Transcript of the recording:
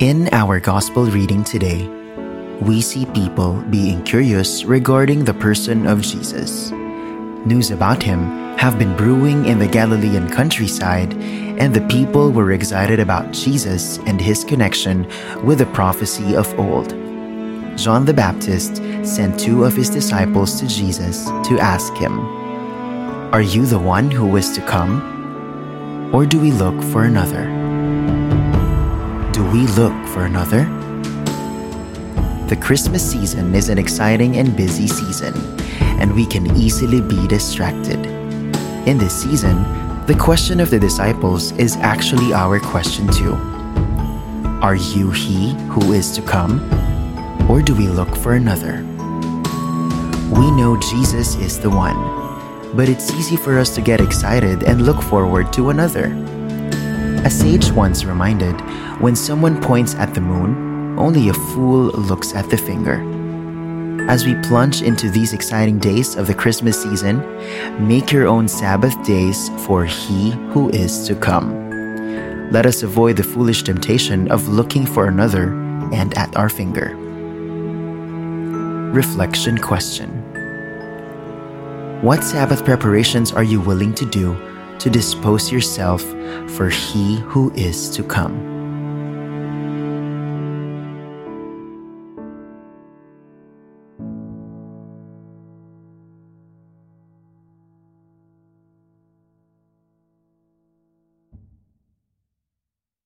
In our Gospel reading today, we see people being curious regarding the person of Jesus. News about him have been brewing in the Galilean countryside, and the people were excited about Jesus and his connection with the prophecy of old. John the Baptist sent two of his disciples to Jesus to ask him, "Are you the one who is to come, or do we look for another?" Do we look for another? The Christmas season is an exciting and busy season, and we can easily be distracted. In this season, the question of the disciples is actually our question too. Are you he who is to come, or do we look for another? We know Jesus is the one, but it's easy for us to get excited and look forward to another. A sage once reminded, when someone points at the moon, only a fool looks at the finger. As we plunge into these exciting days of the Christmas season, make your own Sabbath days for He who is to come. Let us avoid the foolish temptation of looking for another and at our finger. Reflection question: what Sabbath preparations are you willing to do to dispose yourself for He who is to come?